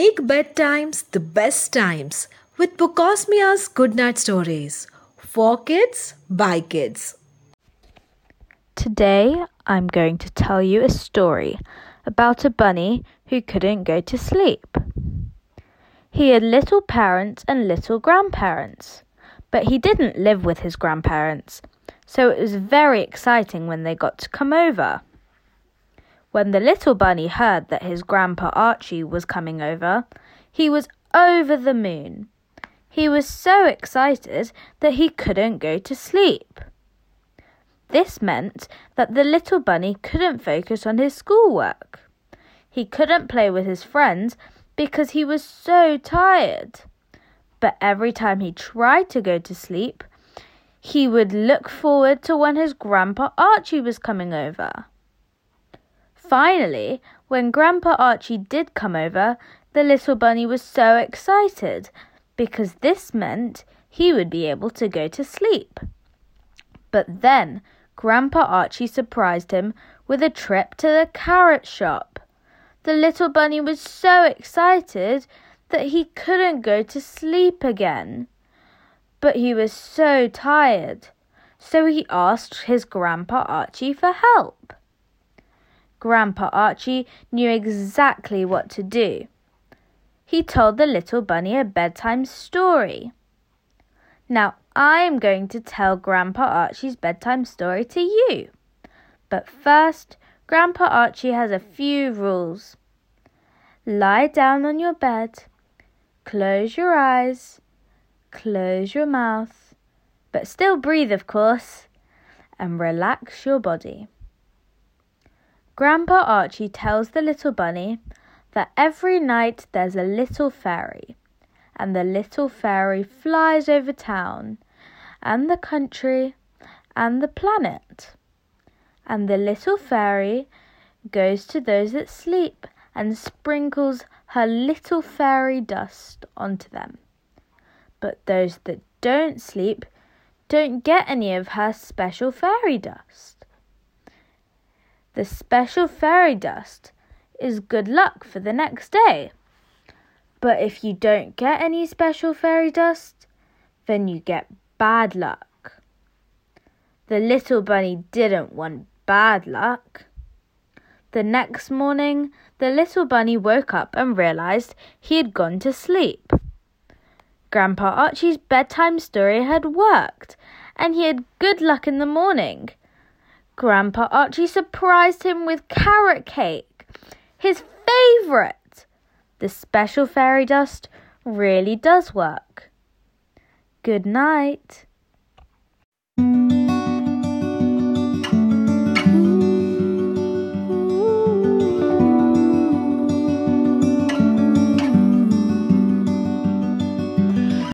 make bedtimes the best times with Bookosmia's Goodnight Stories for kids by kids. Today I'm going to tell you a story about a bunny who couldn't go to sleep. He had little parents and little grandparents, but he didn't live with his grandparents, so it was very exciting when they got to come over. When the little bunny heard that his grandpa Archie was coming over, he was over the moon. He was so excited that he couldn't go to sleep. This meant that the little bunny couldn't focus on his schoolwork. He couldn't play with his friends because he was so tired. But every time he tried to go to sleep, he would look forward to when his grandpa Archie was coming over. Finally, when Grandpa Archie did come over, the little bunny was so excited because this meant he would be able to go to sleep. But then Grandpa Archie surprised him with a trip to the carrot shop. The little bunny was so excited that he couldn't go to sleep again. But he was so tired, so he asked his Grandpa Archie for help. Grandpa Archie knew exactly what to do. He told the little bunny a bedtime story. Now I'm going to tell Grandpa Archie's bedtime story to you. But first, Grandpa Archie has a few rules. Lie down on your bed. Close your eyes. Close your mouth. But still breathe, of course. And relax your body. Grandpa Archie tells the little bunny that every night there's a little fairy, and the little fairy flies over town, and the country, and the planet. And the little fairy goes to those that sleep and sprinkles her little fairy dust onto them. But those that don't sleep don't get any of her special fairy dust. The special fairy dust is good luck for the next day. But if you don't get any special fairy dust, then you get bad luck. The little bunny didn't want bad luck. The next morning, the little bunny woke up and realised he had gone to sleep. Grandpa Archie's bedtime story had worked, and he had good luck in the morning. Grandpa Archie surprised him with carrot cake, his favourite. The special fairy dust really does work. Good night.